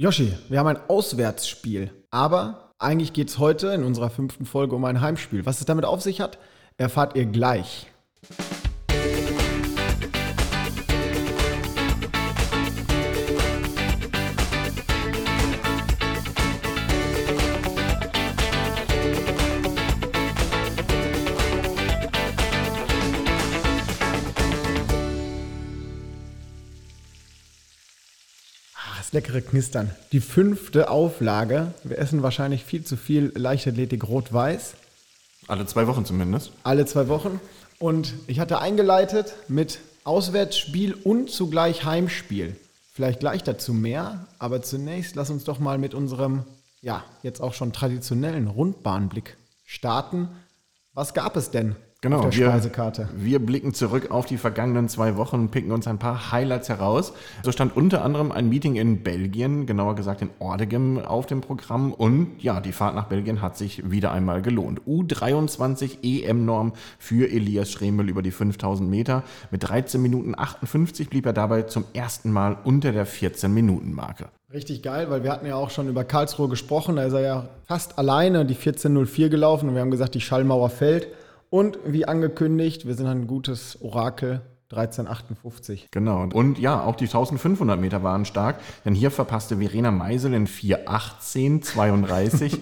Joschi, wir haben ein Auswärtsspiel, aber eigentlich geht es heute in unserer 5. Folge um ein Heimspiel. Was es damit auf sich hat, erfahrt ihr gleich. Leckere Knistern. Die 5. Auflage. Wir essen wahrscheinlich viel zu viel Leichtathletik Rot-Weiß. Alle 2 Wochen zumindest. Alle 2 Wochen. Und ich hatte eingeleitet mit Auswärtsspiel und zugleich Heimspiel. Vielleicht gleich dazu mehr, aber zunächst lass uns doch mal mit unserem, ja, jetzt auch schon traditionellen Rundbahnblick starten. Was gab es denn? Genau, auf der Speisekarte. Wir blicken zurück auf die vergangenen 2 Wochen, picken uns ein paar Highlights heraus. So stand unter anderem ein Meeting in Belgien, genauer gesagt in Oudegem, auf dem Programm. Und ja, die Fahrt nach Belgien hat sich wieder einmal gelohnt. U23 EM-Norm für Elias Schremmel über die 5000 Meter. Mit 13 Minuten 58 blieb er dabei zum ersten Mal unter der 14-Minuten-Marke. Richtig geil, weil wir hatten ja auch schon über Karlsruhe gesprochen. Da ist er ja fast alleine die 14.04 gelaufen und wir haben gesagt, die Schallmauer fällt. Und wie angekündigt, wir sind ein gutes Orakel, 13,58. Genau. Und ja, auch die 1500 Meter waren stark, denn hier verpasste Verena Meisel in 4,18,32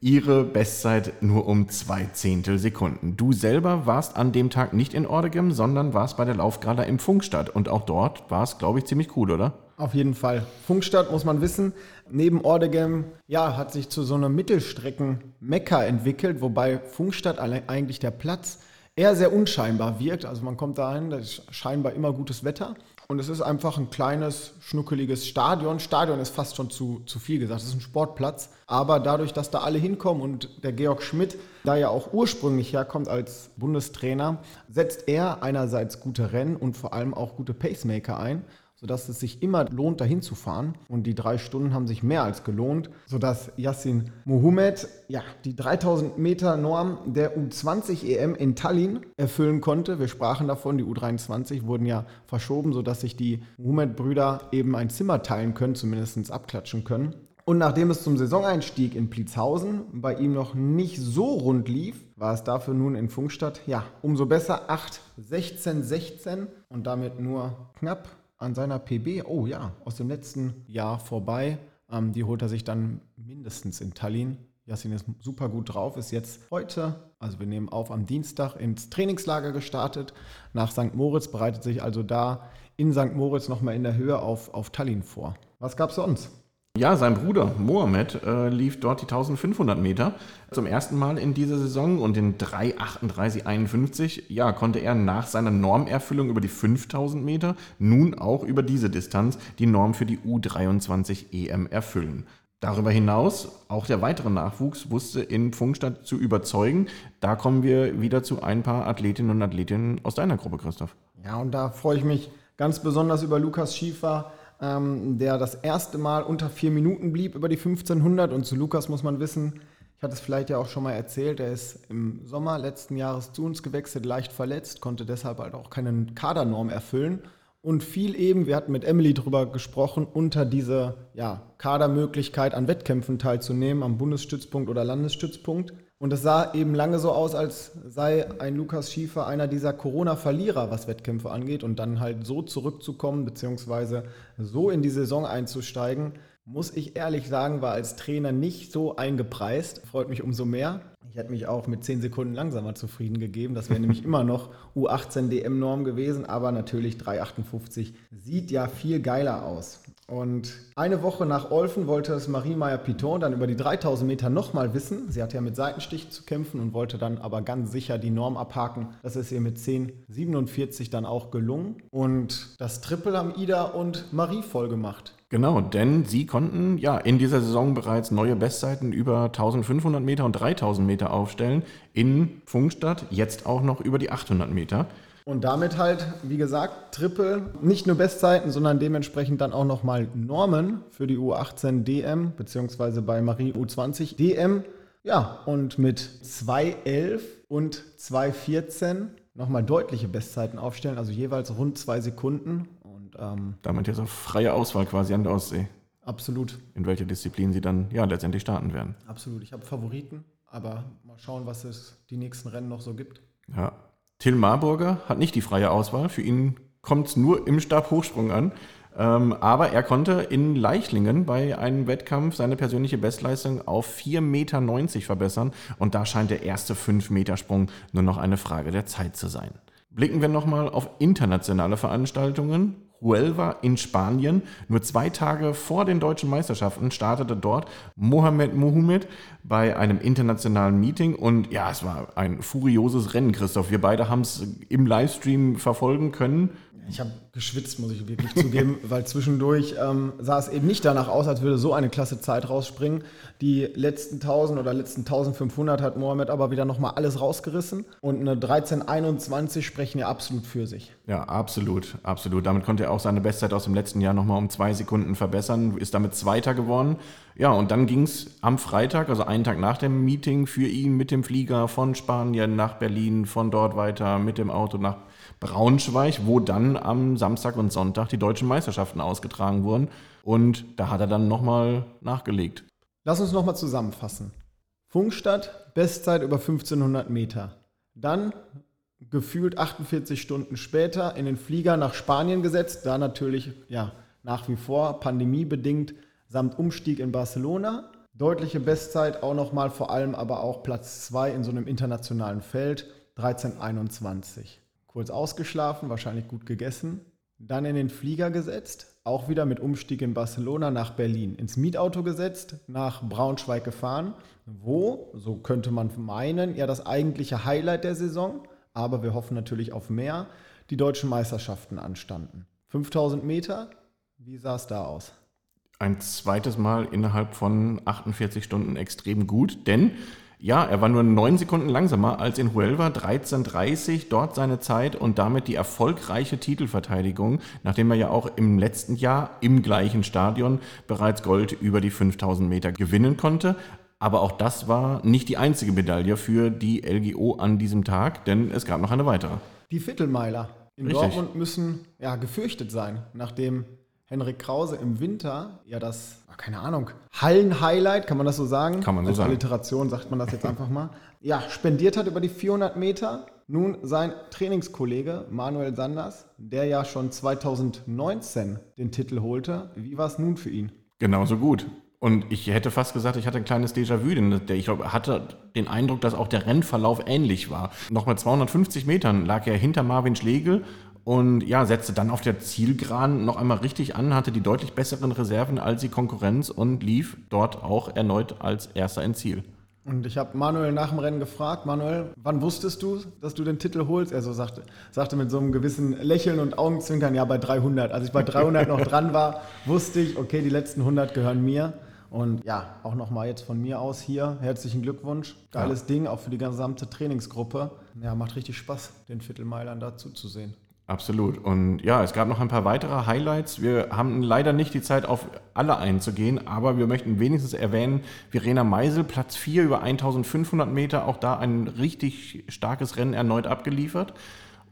ihre Bestzeit nur um 0,2 Zehntelsekunden. Du selber warst an dem Tag nicht in Oudegem, sondern warst bei der Laufgala im Pfungstadt. Und auch dort war es, glaube ich, ziemlich cool, oder? Auf jeden Fall. Pfungstadt, muss man wissen, neben Oudegem, ja, hat sich zu so einem Mittelstrecken-Mekka entwickelt, wobei Pfungstadt eigentlich der Platz eher sehr unscheinbar wirkt. Also man kommt da hin, da ist scheinbar immer gutes Wetter und es ist einfach ein kleines, schnuckeliges Stadion. Stadion ist fast schon zu viel gesagt, es ist ein Sportplatz, aber dadurch, dass da alle hinkommen und der Georg Schmidt, da ja auch ursprünglich herkommt als Bundestrainer, setzt er einerseits gute Rennen und vor allem auch gute Pacemaker ein, sodass es sich immer lohnt, dahin zu fahren. Und die 3 Stunden haben sich mehr als gelohnt, sodass Yassin Mohamed die 3000 Meter Norm der U20 EM in Tallinn erfüllen konnte. Wir sprachen davon, die U23 wurden ja verschoben, sodass sich die Mohamed-Brüder eben ein Zimmer teilen können, zumindest abklatschen können. Und nachdem es zum Saisoneinstieg in Plitzhausen bei ihm noch nicht so rund lief, war es dafür nun in Pfungstadt umso besser. 8,16,16 und damit nur knapp an seiner PB, aus dem letzten Jahr vorbei. Die holt er sich dann mindestens in Tallinn. Yassin ist super gut drauf, ist jetzt heute, also wir nehmen auf, am Dienstag ins Trainingslager gestartet nach St. Moritz, bereitet sich also da in St. Moritz nochmal in der Höhe auf Tallinn vor. Was gab's sonst? Ja, sein Bruder Mohamed lief dort die 1500 Meter zum ersten Mal in dieser Saison und in 3,38,51 konnte er nach seiner Normerfüllung über die 5000 Meter nun auch über diese Distanz die Norm für die U23 EM erfüllen. Darüber hinaus, auch der weitere Nachwuchs wusste in Pfungstadt zu überzeugen. Da kommen wir wieder zu ein paar Athletinnen aus deiner Gruppe, Christoph. Ja, und da freue ich mich ganz besonders über Lukas Schiefer, der das erste Mal unter 4 Minuten blieb über die 1500. Und zu Lukas muss man wissen, ich hatte es vielleicht ja auch schon mal erzählt, er ist im Sommer letzten Jahres zu uns gewechselt, leicht verletzt, konnte deshalb halt auch keine Kadernorm erfüllen und fiel eben, wir hatten mit Emily drüber gesprochen, unter diese Kadermöglichkeit an Wettkämpfen teilzunehmen, am Bundesstützpunkt oder Landesstützpunkt. Und es sah eben lange so aus, als sei ein Lukas Schiefer einer dieser Corona-Verlierer, was Wettkämpfe angeht. Und dann halt so zurückzukommen, beziehungsweise so in die Saison einzusteigen, muss ich ehrlich sagen, war als Trainer nicht so eingepreist. Freut mich umso mehr. Ich hätte mich auch mit 10 Sekunden langsamer zufrieden gegeben. Das wäre nämlich immer noch U18 DM-Norm gewesen. Aber natürlich 3,58 sieht ja viel geiler aus. Und eine Woche nach Olfen wollte es Marie Meyer Piton dann über die 3000 Meter nochmal wissen. Sie hatte ja mit Seitenstichen zu kämpfen und wollte dann aber ganz sicher die Norm abhaken. Das ist ihr mit 10,47 dann auch gelungen. Und das Triple haben Ida und Marie voll gemacht. Genau, denn sie konnten in dieser Saison bereits neue Bestzeiten über 1500 Meter und 3000 Meter aufstellen. In Pfungstadt jetzt auch noch über die 800 Meter. Und damit halt, wie gesagt, Triple, nicht nur Bestzeiten, sondern dementsprechend dann auch nochmal Normen für die U18 DM, beziehungsweise bei Marie U20 DM. Ja, und mit 2,11 und 2,14 nochmal deutliche Bestzeiten aufstellen, also jeweils rund 2 Sekunden. Und damit jetzt auf freie Auswahl quasi an der Ostsee. Absolut. In welcher Disziplin sie dann ja letztendlich starten werden. Absolut. Ich habe Favoriten, aber mal schauen, was es die nächsten Rennen noch so gibt. Ja. Till Marburger hat nicht die freie Auswahl. Für ihn kommt es nur im Stabhochsprung an. Aber er konnte in Leichlingen bei einem Wettkampf seine persönliche Bestleistung auf 4,90 Meter verbessern. Und da scheint der erste 5-Meter-Sprung nur noch eine Frage der Zeit zu sein. Blicken wir nochmal auf internationale Veranstaltungen. Huelva in Spanien. Nur 2 Tage vor den deutschen Meisterschaften startete dort Mohamed Mohamed bei einem internationalen Meeting. Und ja, es war ein furioses Rennen, Christoph. Wir beide haben es im Livestream verfolgen können. Ich habe geschwitzt, muss ich wirklich zugeben, weil zwischendurch sah es eben nicht danach aus, als würde so eine klasse Zeit rausspringen. Die letzten 1000 oder letzten 1500 hat Mohamed aber wieder nochmal alles rausgerissen. Und eine 13,21 sprechen ja absolut für sich. Ja, absolut, absolut. Damit konnte er auch seine Bestzeit aus dem letzten Jahr nochmal um 2 Sekunden verbessern, ist damit Zweiter geworden. Ja, und dann ging es am Freitag, also einen Tag nach dem Meeting, für ihn mit dem Flieger von Spanien nach Berlin, von dort weiter mit dem Auto nach Braunschweig, wo dann am Samstag und Sonntag die deutschen Meisterschaften ausgetragen wurden. Und da hat er dann nochmal nachgelegt. Lass uns nochmal zusammenfassen. Pfungstadt, Bestzeit über 1500 Meter. Dann gefühlt 48 Stunden später in den Flieger nach Spanien gesetzt. Da natürlich ja nach wie vor pandemiebedingt samt Umstieg in Barcelona. Deutliche Bestzeit auch nochmal, vor allem aber auch Platz 2 in so einem internationalen Feld, 13,21. Kurz ausgeschlafen, wahrscheinlich gut gegessen, dann in den Flieger gesetzt, auch wieder mit Umstieg in Barcelona nach Berlin, ins Mietauto gesetzt, nach Braunschweig gefahren, wo, so könnte man meinen, ja das eigentliche Highlight der Saison, aber wir hoffen natürlich auf mehr, die deutschen Meisterschaften anstanden. 5000 Meter, wie sah es da aus? Ein zweites Mal innerhalb von 48 Stunden extrem gut, denn ja, er war nur 9 Sekunden langsamer als in Huelva, 13,30, dort seine Zeit und damit die erfolgreiche Titelverteidigung, nachdem er ja auch im letzten Jahr im gleichen Stadion bereits Gold über die 5000 Meter gewinnen konnte. Aber auch das war nicht die einzige Medaille für die LGO an diesem Tag, denn es gab noch eine weitere. Die Viertelmeiler in Richtig. Dortmund müssen ja gefürchtet sein, nachdem Enrique Krause im Winter, ja das, keine Ahnung, Hallen-Highlight, kann man das so sagen? Kann man so sagen. Als Alliteration sagt man das jetzt einfach mal. Ja, spendiert hat über die 400 Meter. Nun sein Trainingskollege Manuel Sanders, der ja schon 2019 den Titel holte. Wie war es nun für ihn? Genauso gut. Und ich hätte fast gesagt, ich hatte ein kleines Déjà-vu, denn ich hatte den Eindruck, dass auch der Rennverlauf ähnlich war. Nochmal 250 Metern lag er hinter Marvin Schlegel. Und ja, setzte dann auf der Zielgeraden noch einmal richtig an, hatte die deutlich besseren Reserven als die Konkurrenz und lief dort auch erneut als Erster ins Ziel. Und ich habe Manuel nach dem Rennen gefragt, Manuel, wann wusstest du, dass du den Titel holst? Er so sagte mit so einem gewissen Lächeln und Augenzwinkern, ja bei 300. Als ich bei 300 noch dran war, wusste ich, okay, die letzten 100 gehören mir. Und ja, auch nochmal jetzt von mir aus hier, herzlichen Glückwunsch. Geiles Ding, auch für die gesamte Trainingsgruppe. Ja, macht richtig Spaß, den Viertelmeilern da zuzusehen. Absolut. Und ja, es gab noch ein paar weitere Highlights. Wir haben leider nicht die Zeit, auf alle einzugehen, aber wir möchten wenigstens erwähnen, Verena Meisel, Platz 4 über 1500 Meter, auch da ein richtig starkes Rennen erneut abgeliefert.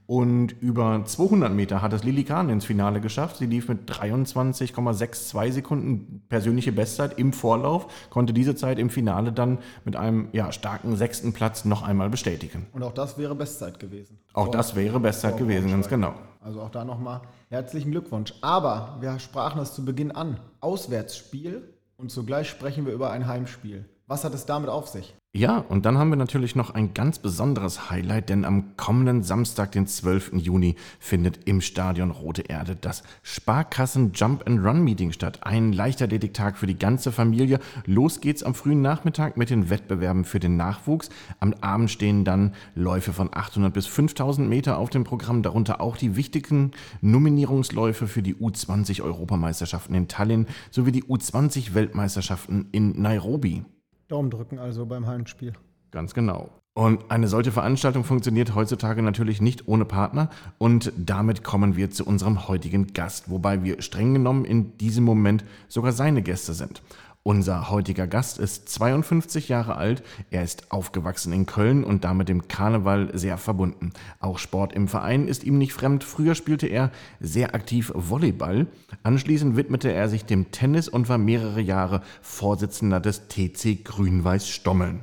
Und über 200 Meter hat es Lili Kahn ins Finale geschafft. Sie lief mit 23,62 Sekunden persönliche Bestzeit im Vorlauf, konnte diese Zeit im Finale dann mit einem starken 6. Platz noch einmal bestätigen. Und auch das wäre Bestzeit gewesen. Auch das wäre Bestzeit gewesen, ganz genau. Also auch da nochmal herzlichen Glückwunsch. Aber wir sprachen es zu Beginn an. Auswärtsspiel und zugleich sprechen wir über ein Heimspiel. Was hat es damit auf sich? Ja, und dann haben wir natürlich noch ein ganz besonderes Highlight, denn am kommenden Samstag, den 12. Juni, findet im Stadion Rote Erde das Sparkassen-Jump-and-Run-Meeting statt. Ein Leichtathletiktag für die ganze Familie. Los geht's am frühen Nachmittag mit den Wettbewerben für den Nachwuchs. Am Abend stehen dann Läufe von 800 bis 5000 Meter auf dem Programm, darunter auch die wichtigen Nominierungsläufe für die U20-Europameisterschaften in Tallinn sowie die U20-Weltmeisterschaften in Nairobi. Daumen drücken also beim Heimspiel. Ganz genau. Und eine solche Veranstaltung funktioniert heutzutage natürlich nicht ohne Partner. Und damit kommen wir zu unserem heutigen Gast, wobei wir streng genommen in diesem Moment sogar seine Gäste sind. Unser heutiger Gast ist 52 Jahre alt, er ist aufgewachsen in Köln und damit dem Karneval sehr verbunden. Auch Sport im Verein ist ihm nicht fremd, früher spielte er sehr aktiv Volleyball. Anschließend widmete er sich dem Tennis und war mehrere Jahre Vorsitzender des TC Grün-Weiß-Stommeln.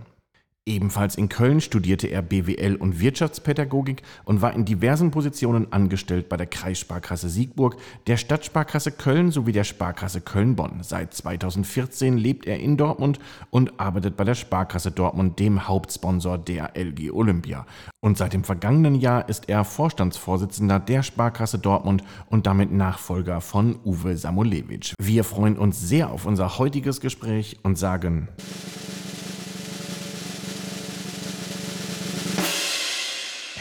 Ebenfalls in Köln studierte er BWL und Wirtschaftspädagogik und war in diversen Positionen angestellt bei der Kreissparkasse Siegburg, der Stadtsparkasse Köln sowie der Sparkasse Köln-Bonn. Seit 2014 lebt er in Dortmund und arbeitet bei der Sparkasse Dortmund, dem Hauptsponsor der LG Olympia. Und seit dem vergangenen Jahr ist er Vorstandsvorsitzender der Sparkasse Dortmund und damit Nachfolger von Uwe Samulewitsch. Wir freuen uns sehr auf unser heutiges Gespräch und sagen...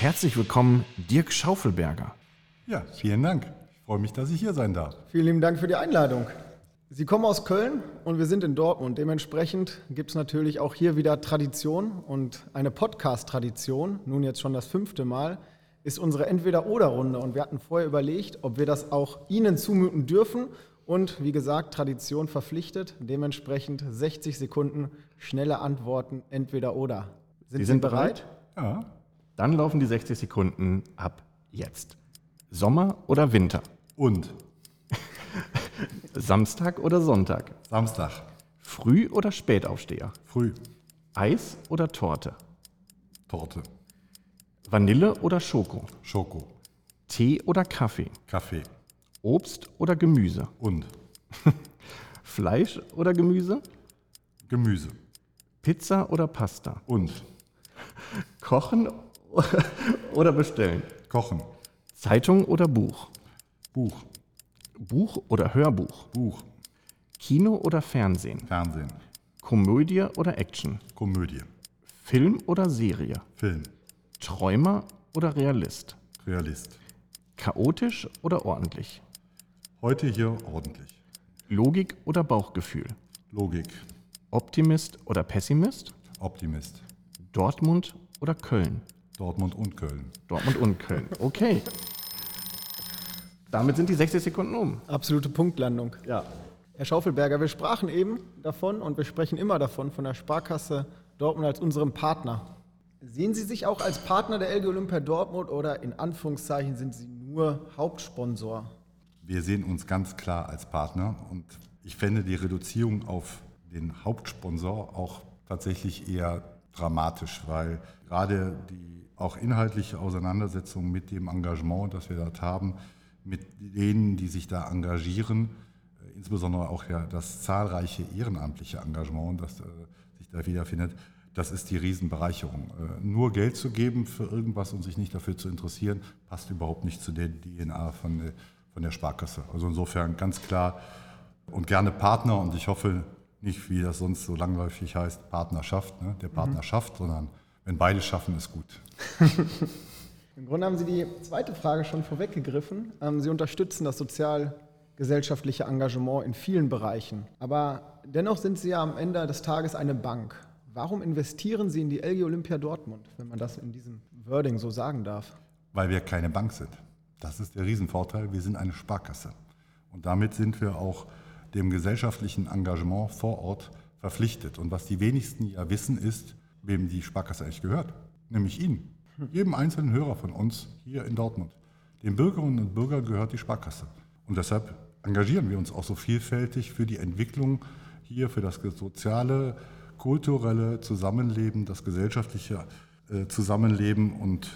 Herzlich willkommen, Dirk Schaufelberger. Ja, vielen Dank. Ich freue mich, dass ich hier sein darf. Vielen lieben Dank für die Einladung. Sie kommen aus Köln und wir sind in Dortmund. Dementsprechend gibt es natürlich auch hier wieder Tradition und eine Podcast-Tradition, nun jetzt schon das 5. Mal, ist unsere Entweder-Oder-Runde. Und wir hatten vorher überlegt, ob wir das auch Ihnen zumuten dürfen. Und wie gesagt, Tradition verpflichtet. Dementsprechend 60 Sekunden schnelle Antworten, Entweder-Oder. Sie sind bereit? Ja. Dann laufen die 60 Sekunden ab jetzt. Sommer oder Winter? Und? Samstag oder Sonntag? Samstag. Früh- oder Spätaufsteher? Früh. Eis oder Torte? Torte. Vanille oder Schoko? Schoko. Tee oder Kaffee? Kaffee. Obst oder Gemüse? Und? Fleisch oder Gemüse? Gemüse. Pizza oder Pasta? Und? Kochen oder bestellen? Kochen. Zeitung oder Buch? Buch. Buch oder Hörbuch? Buch. Kino oder Fernsehen? Fernsehen. Komödie oder Action? Komödie. Film oder Serie? Film. Träumer oder Realist? Realist. Chaotisch oder ordentlich? Heute hier ordentlich. Logik oder Bauchgefühl? Logik. Optimist oder Pessimist? Optimist. Dortmund oder Köln? Dortmund und Köln. Dortmund und Köln, okay. Damit sind die 60 Sekunden um. Absolute Punktlandung. Ja. Herr Schaufelberger, wir sprachen eben davon und wir sprechen immer davon, von der Sparkasse Dortmund als unserem Partner. Sehen Sie sich auch als Partner der LG Olympia Dortmund oder in Anführungszeichen sind Sie nur Hauptsponsor? Wir sehen uns ganz klar als Partner und ich fände die Reduzierung auf den Hauptsponsor auch tatsächlich eher dramatisch, weil gerade die auch inhaltliche Auseinandersetzung mit dem Engagement, das wir dort haben, mit denen, die sich da engagieren, insbesondere auch ja das zahlreiche ehrenamtliche Engagement, das sich da wiederfindet, das ist die Riesenbereicherung. Nur Geld zu geben für irgendwas und sich nicht dafür zu interessieren, passt überhaupt nicht zu der DNA von der Sparkasse. Also insofern ganz klar und gerne Partner und ich hoffe, nicht, wie das sonst so langläufig heißt, Partnerschaft, ne? Der Partner schafft, sondern wenn beide schaffen, ist gut. Im Grunde haben Sie die zweite Frage schon vorweggegriffen. Sie unterstützen das sozialgesellschaftliche Engagement in vielen Bereichen. Aber dennoch sind Sie ja am Ende des Tages eine Bank. Warum investieren Sie in die LG Olympia Dortmund, wenn man das in diesem Wording so sagen darf? Weil wir keine Bank sind. Das ist der Riesenvorteil. Wir sind eine Sparkasse. Und damit sind wir auch dem gesellschaftlichen Engagement vor Ort verpflichtet. Und was die wenigsten ja wissen, ist, wem die Sparkasse eigentlich gehört. Nämlich Ihnen. Jedem einzelnen Hörer von uns hier in Dortmund. Den Bürgerinnen und Bürgern gehört die Sparkasse. Und deshalb engagieren wir uns auch so vielfältig für die Entwicklung hier, für das soziale, kulturelle Zusammenleben, das gesellschaftliche Zusammenleben. Und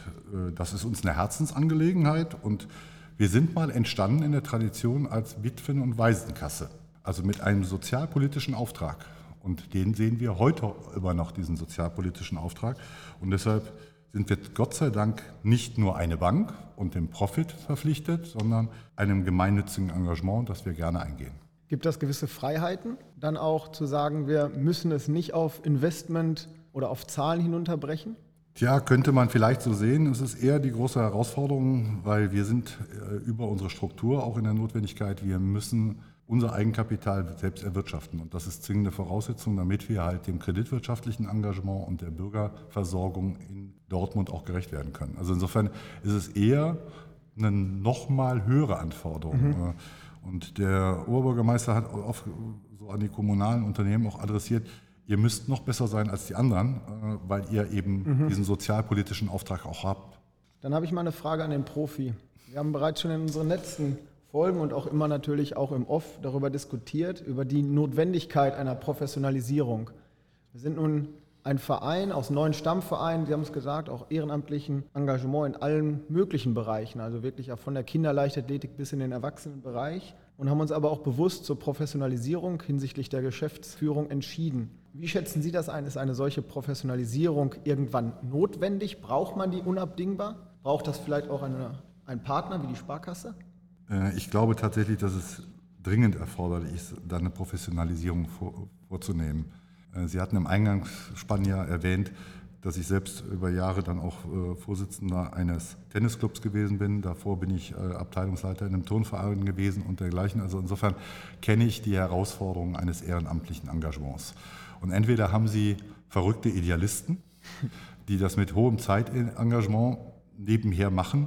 das ist uns eine Herzensangelegenheit. Und wir sind mal entstanden in der Tradition als Witwen- und Waisenkasse. Also mit einem sozialpolitischen Auftrag. Und den sehen wir heute immer noch, diesen sozialpolitischen Auftrag. Und deshalb sind wir Gott sei Dank nicht nur eine Bank und dem Profit verpflichtet, sondern einem gemeinnützigen Engagement, das wir gerne eingehen. Gibt es gewisse Freiheiten, dann auch zu sagen, wir müssen es nicht auf Investment oder auf Zahlen hinunterbrechen? Tja, könnte man vielleicht so sehen. Es ist eher die große Herausforderung, weil wir sind über unsere Struktur auch in der Notwendigkeit, wir müssen unser Eigenkapital selbst erwirtschaften. Und das ist zwingende Voraussetzung, damit wir halt dem kreditwirtschaftlichen Engagement und der Bürgerversorgung in Dortmund auch gerecht werden können. Also insofern ist es eher eine nochmal höhere Anforderung. Mhm. Und der Oberbürgermeister hat oft so an die kommunalen Unternehmen auch adressiert, ihr müsst noch besser sein als die anderen, weil ihr eben diesen sozialpolitischen Auftrag auch habt. Dann habe ich mal eine Frage an den Profi. Wir haben bereits schon in unseren letzten Folgen und auch immer natürlich auch im Off darüber diskutiert, über die Notwendigkeit einer Professionalisierung. Wir sind nun ein Verein aus 9 Stammvereinen, Sie haben es gesagt, auch ehrenamtlichen Engagement in allen möglichen Bereichen, also wirklich von der Kinderleichtathletik bis in den Erwachsenenbereich, und haben uns aber auch bewusst zur Professionalisierung hinsichtlich der Geschäftsführung entschieden. Wie schätzen Sie das ein? Ist eine solche Professionalisierung irgendwann notwendig? Braucht man die unabdingbar? Braucht das vielleicht auch einen Partner wie die Sparkasse? Ich glaube tatsächlich, dass es dringend erforderlich ist, da eine Professionalisierung vorzunehmen. Sie hatten im Eingangsspann ja erwähnt, dass ich selbst über Jahre dann auch Vorsitzender eines Tennisclubs gewesen bin. Davor bin ich Abteilungsleiter in einem Turnverein gewesen und dergleichen. Also insofern kenne ich die Herausforderungen eines ehrenamtlichen Engagements. Und entweder haben Sie verrückte Idealisten, die das mit hohem Zeitengagement nebenher machen,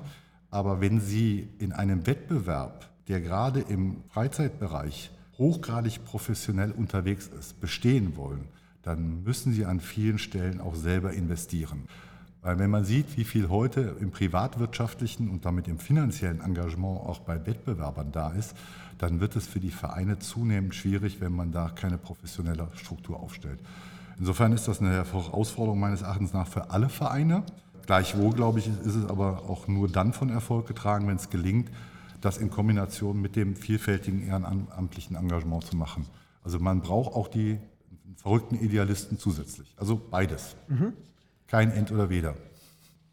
aber wenn Sie in einem Wettbewerb, der gerade im Freizeitbereich hochgradig professionell unterwegs ist, bestehen wollen, dann müssen Sie an vielen Stellen auch selber investieren. Weil wenn man sieht, wie viel heute im privatwirtschaftlichen und damit im finanziellen Engagement auch bei Wettbewerbern da ist, dann wird es für die Vereine zunehmend schwierig, wenn man da keine professionelle Struktur aufstellt. Insofern ist das eine Herausforderung meines Erachtens nach für alle Vereine. Gleichwohl, glaube ich, ist es aber auch nur dann von Erfolg getragen, wenn es gelingt, das in Kombination mit dem vielfältigen ehrenamtlichen Engagement zu machen. Also man braucht auch die verrückten Idealisten zusätzlich. Also beides. Mhm. Kein End oder Weder.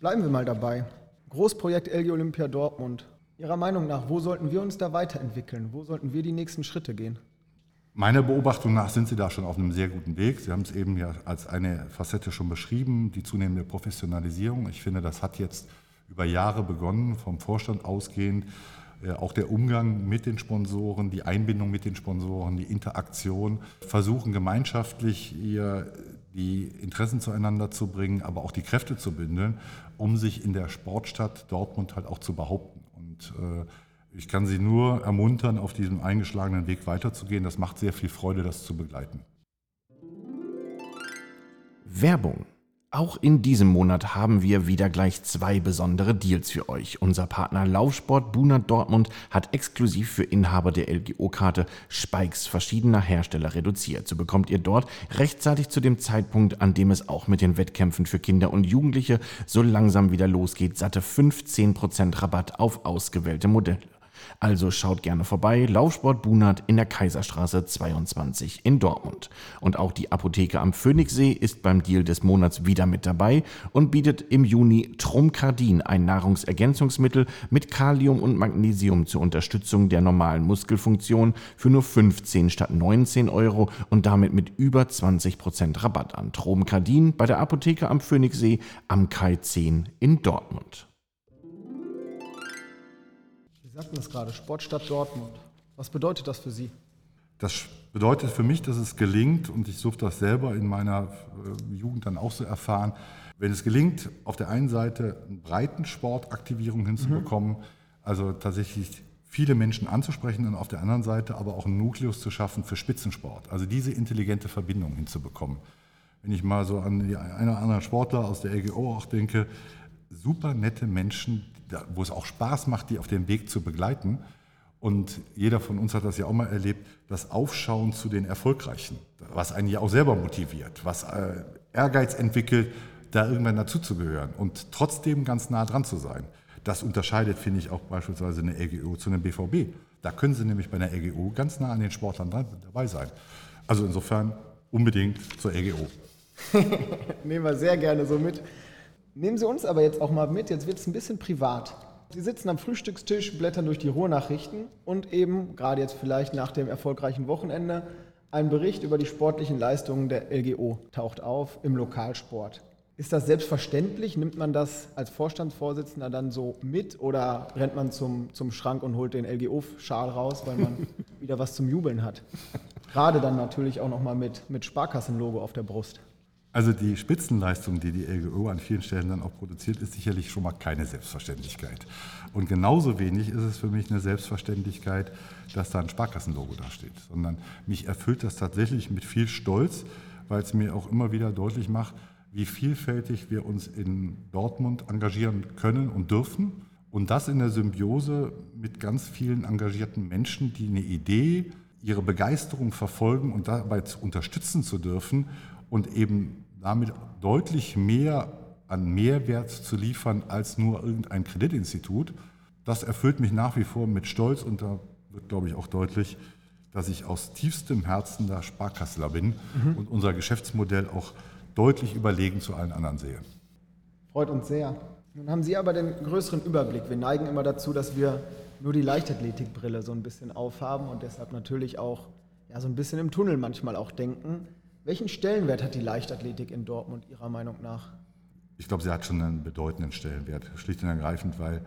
Bleiben wir mal dabei. Großprojekt LG Olympia Dortmund. Ihrer Meinung nach, wo sollten wir uns da weiterentwickeln? Wo sollten wir die nächsten Schritte gehen? Meiner Beobachtung nach sind Sie da schon auf einem sehr guten Weg. Sie haben es eben ja als eine Facette schon beschrieben, die zunehmende Professionalisierung. Ich finde, das hat jetzt über Jahre begonnen, vom Vorstand ausgehend. Auch der Umgang mit den Sponsoren, die Einbindung mit den Sponsoren, die Interaktion, versuchen gemeinschaftlich hier die Interessen zueinander zu bringen, aber auch die Kräfte zu bündeln, um sich in der Sportstadt Dortmund halt auch zu behaupten. Und ich kann Sie nur ermuntern, auf diesem eingeschlagenen Weg weiterzugehen. Das macht sehr viel Freude, das zu begleiten. Werbung. Auch in diesem Monat haben wir wieder gleich 2 besondere Deals für euch. Unser Partner Laufsport Bunert Dortmund hat exklusiv für Inhaber der LGO-Karte Spikes verschiedener Hersteller reduziert. So bekommt ihr dort rechtzeitig zu dem Zeitpunkt, an dem es auch mit den Wettkämpfen für Kinder und Jugendliche so langsam wieder losgeht, satte 15% Rabatt auf ausgewählte Modelle. Also schaut gerne vorbei, Laufsport Bunert in der Kaiserstraße 22 in Dortmund. Und auch die Apotheke am Phoenixsee ist beim Deal des Monats wieder mit dabei und bietet im Juni Tromkardin, ein Nahrungsergänzungsmittel mit Kalium und Magnesium zur Unterstützung der normalen Muskelfunktion, für nur 15 statt 19 € und damit mit über 20% Rabatt an. Tromkardin bei der Apotheke am Phoenixsee am Kai 10 in Dortmund. Sie sagten das gerade, Sportstadt Dortmund. Was bedeutet das für Sie? Das bedeutet für mich, dass es gelingt, und ich durfte das selber in meiner Jugend dann auch so erfahren, wenn es gelingt, auf der einen Seite eine Breitensportaktivierung hinzubekommen, also tatsächlich viele Menschen anzusprechen und auf der anderen Seite aber auch einen Nukleus zu schaffen für Spitzensport, also diese intelligente Verbindung hinzubekommen. Wenn ich mal so an die einen oder anderen Sportler aus der LGO auch denke, super nette Menschen, wo es auch Spaß macht, die auf dem Weg zu begleiten. Und jeder von uns hat das ja auch mal erlebt, das Aufschauen zu den Erfolgreichen, was einen ja auch selber motiviert, was Ehrgeiz entwickelt, da irgendwann dazuzugehören und trotzdem ganz nah dran zu sein. Das unterscheidet, finde ich, auch beispielsweise eine LGO zu einem BVB. Da können Sie nämlich bei einer LGO ganz nah an den Sportlern dabei sein. Also insofern unbedingt zur LGO. Nehmen wir sehr gerne so mit. Nehmen Sie uns aber jetzt auch mal mit, jetzt wird es ein bisschen privat. Sie sitzen am Frühstückstisch, blättern durch die Ruhrnachrichten und eben, gerade jetzt vielleicht nach dem erfolgreichen Wochenende, ein Bericht über die sportlichen Leistungen der LGO taucht auf im Lokalsport. Ist das selbstverständlich? Nimmt man das als Vorstandsvorsitzender dann so mit oder rennt man zum Schrank und holt den LGO-Schal raus, weil man wieder was zum Jubeln hat? Gerade dann natürlich auch nochmal mit Sparkassen-Logo auf der Brust. Also die Spitzenleistung, die die LGO an vielen Stellen dann auch produziert, ist sicherlich schon mal keine Selbstverständlichkeit. Und genauso wenig ist es für mich eine Selbstverständlichkeit, dass da ein Sparkassenlogo dasteht, sondern mich erfüllt das tatsächlich mit viel Stolz, weil es mir auch immer wieder deutlich macht, wie vielfältig wir uns in Dortmund engagieren können und dürfen. Und das in der Symbiose mit ganz vielen engagierten Menschen, die eine Idee, ihre Begeisterung verfolgen und dabei zu unterstützen zu dürfen, und eben damit deutlich mehr an Mehrwert zu liefern als nur irgendein Kreditinstitut. Das erfüllt mich nach wie vor mit Stolz und da wird, glaube ich, auch deutlich, dass ich aus tiefstem Herzen da Sparkassler bin und unser Geschäftsmodell auch deutlich überlegen zu allen anderen sehe. Freut uns sehr. Nun haben Sie aber den größeren Überblick. Wir neigen immer dazu, dass wir nur die Leichtathletikbrille so ein bisschen aufhaben und deshalb natürlich auch so ein bisschen im Tunnel manchmal auch denken. Welchen Stellenwert hat die Leichtathletik in Dortmund Ihrer Meinung nach? Ich glaube, sie hat schon einen bedeutenden Stellenwert, schlicht und ergreifend, weil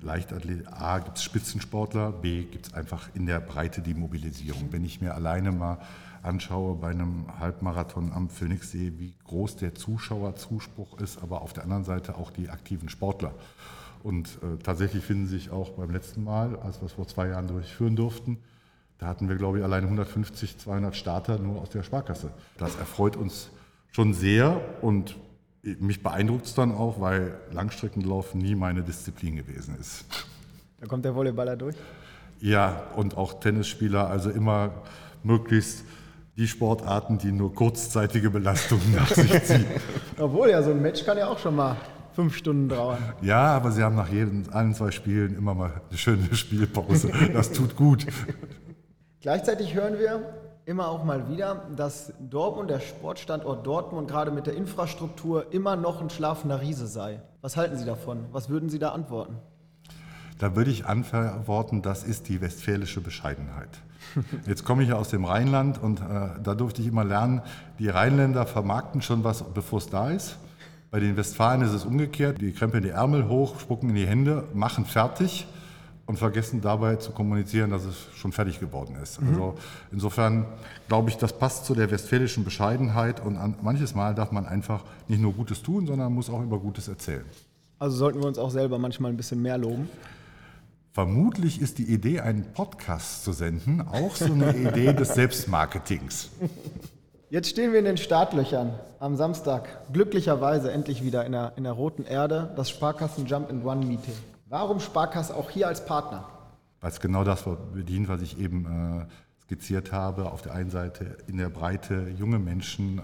Leichtathletik, A, gibt es Spitzensportler, B, gibt es einfach in der Breite die Mobilisierung. Wenn ich mir alleine mal anschaue bei einem Halbmarathon am Phoenixsee, wie groß der Zuschauerzuspruch ist, aber auf der anderen Seite auch die aktiven Sportler. Und tatsächlich finden sich auch beim letzten Mal, als wir es vor 2 Jahren durchführen durften, da hatten wir, glaube ich, allein 150, 200 Starter nur aus der Sparkasse. Das erfreut uns schon sehr und mich beeindruckt es dann auch, weil Langstreckenlauf nie meine Disziplin gewesen ist. Da kommt der Volleyballer durch? Ja, und auch Tennisspieler, also immer möglichst die Sportarten, die nur kurzzeitige Belastungen nach sich ziehen. Obwohl, ja, so ein Match kann ja auch schon mal 5 Stunden dauern. Ja, aber Sie haben nach jedem, allen 2 Spielen immer mal eine schöne Spielpause. Das tut gut. Gleichzeitig hören wir immer auch mal wieder, dass Dortmund, der Sportstandort Dortmund, gerade mit der Infrastruktur immer noch ein schlafender Riese sei. Was halten Sie davon? Was würden Sie da antworten? Da würde ich antworten, das ist die westfälische Bescheidenheit. Jetzt komme ich ja aus dem Rheinland und da durfte ich immer lernen, die Rheinländer vermarkten schon was, bevor es da ist. Bei den Westfalen ist es umgekehrt. Die krempeln die Ärmel hoch, spucken in die Hände, machen fertig. Und vergessen dabei zu kommunizieren, dass es schon fertig geworden ist. Also insofern glaube ich, das passt zu der westfälischen Bescheidenheit. Und manches Mal darf man einfach nicht nur Gutes tun, sondern muss auch über Gutes erzählen. Also sollten wir uns auch selber manchmal ein bisschen mehr loben? Vermutlich ist die Idee, einen Podcast zu senden, auch so eine Idee des Selbstmarketings. Jetzt stehen wir in den Startlöchern am Samstag. Glücklicherweise endlich wieder in der Roten Erde, das Sparkassen-Jump-and-Run-Meeting. Warum Sparkasse auch hier als Partner? Weil es genau das bedient, was ich eben skizziert habe. Auf der einen Seite in der Breite junge Menschen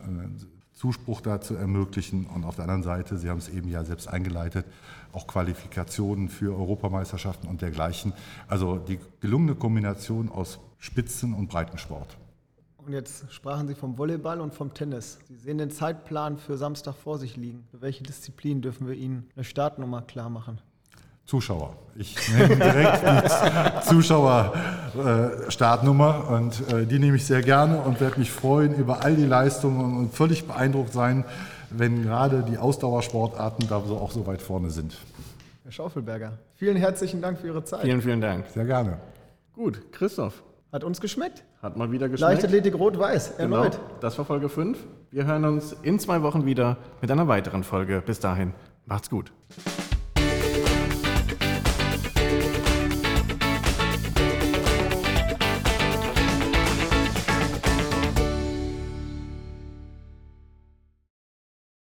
Zuspruch dazu ermöglichen und auf der anderen Seite, Sie haben es eben ja selbst eingeleitet, auch Qualifikationen für Europameisterschaften und dergleichen. Also die gelungene Kombination aus Spitzen- und Breitensport. Und jetzt sprachen Sie vom Volleyball und vom Tennis. Sie sehen den Zeitplan für Samstag vor sich liegen. Für welche Disziplin dürfen wir Ihnen eine Startnummer klar machen? Zuschauer. Ich nehme direkt die Zuschauer-Startnummer und die nehme ich sehr gerne und werde mich freuen über all die Leistungen und völlig beeindruckt sein, wenn gerade die Ausdauersportarten da auch so weit vorne sind. Herr Schaufelberger, vielen herzlichen Dank für Ihre Zeit. Vielen, vielen Dank. Sehr gerne. Gut, Christoph. Hat uns geschmeckt. Hat mal wieder geschmeckt. Leichtathletik Rot-Weiß, erneut. Genau, das war Folge 5. Wir hören uns in 2 Wochen wieder mit einer weiteren Folge. Bis dahin, macht's gut.